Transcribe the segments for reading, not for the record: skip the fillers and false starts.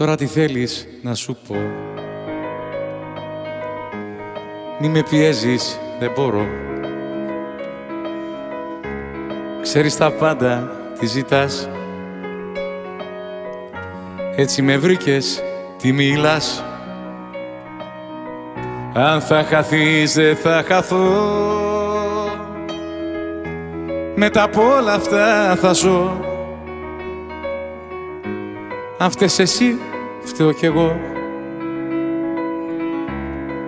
Τώρα τι θέλεις να σου πω? Μη με πιέζεις, δεν μπορώ. Ξέρεις τα πάντα, τι ζητάς. Έτσι με βρήκες, τι μιλάς. Αν θα χαθείς, δεν θα χαθώ. Μετά απ' όλα αυτά θα ζω. Αν φταίς εσύ, φταίω κι εγώ.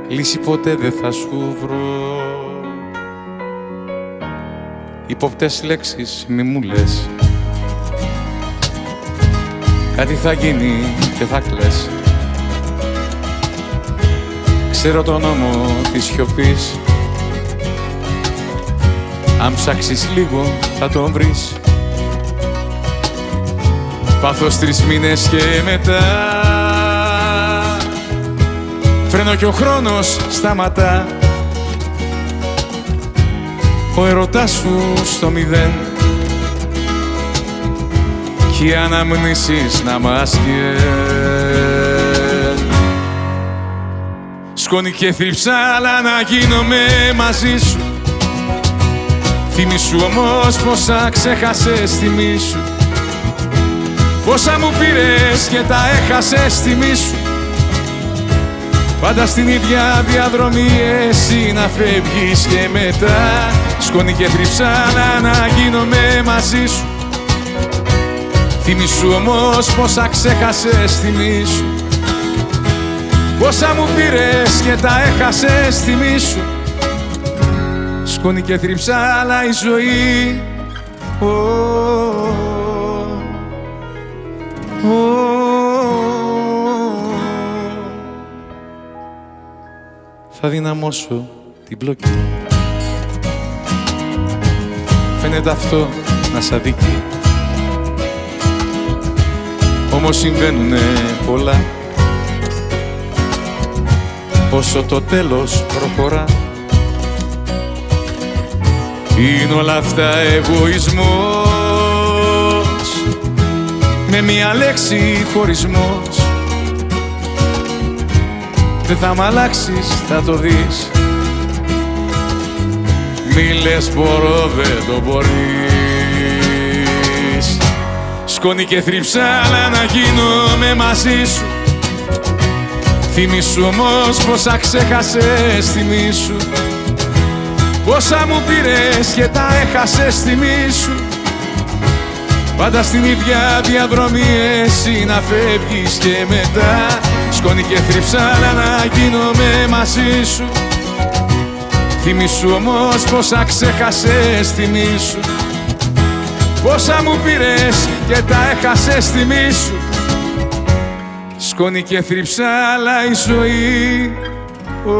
Λύση ποτέ δεν θα σου βρω. Υπόπτες λέξεις μη μου λες. Κάτι θα γίνει και θα κλαις. Ξέρω τον νόμο της σιωπής. Αν ψάξεις λίγο θα τον βρεις. Πάθος 3 μήνες και μετά. Φρένω και ο χρόνος σταματά. Ο ερωτάς σου στο 0. Κι οι αναμνήσεις να μας γεν. Σκόνη και θλίψα, αλλά να γίνομαι μαζί σου. Θυμήσου όμως πόσα ξέχασες, θυμήσου. Πόσα μου πήρες και τα έχασες, θυμήσου. Πάντα στην ίδια διαδρομή εσύ να φεύγεις και μετά. Σκόνη και θρύψα, αλλά να γίνομαι μαζί σου. Θυμήσου όμως πόσα ξέχασες, θυμήσου. Πόσα μου πήρες και τα έχασες, θυμήσου. Σκόνη και θρύψα, αλλά η ζωή θα δυναμώσω την πλοκή. Φαίνεται αυτό να σ' αδικεί. Όμως συμβαίνουνε πολλά. Όσο το τέλος προχωρά, είναι όλα αυτά εγωισμός. Με μία λέξη χωρισμός. Δεν θα μ' αλλάξεις, θα το δεις. Μη λες μπορώ, δεν το μπορείς. Σκόνη και θρύψα, αλλά να γίνομαι μαζί σου. Θυμήσου όμως πόσα ξέχασες, θυμήσου. Πόσα μου πήρες και τα έχασες, θυμήσου. Πάντα στην ίδια διαδρομή εσύ να φεύγεις και μετά. Σκόνη και θρύψα, αλλά να γίνομαι μαζί σου. Θυμήσου όμως πόσα ξέχασες, θυμήσου. Πόσα μου πήρες και τα έχασες, θυμήσου. Σκόνη και θρύψα, αλλά η ζωή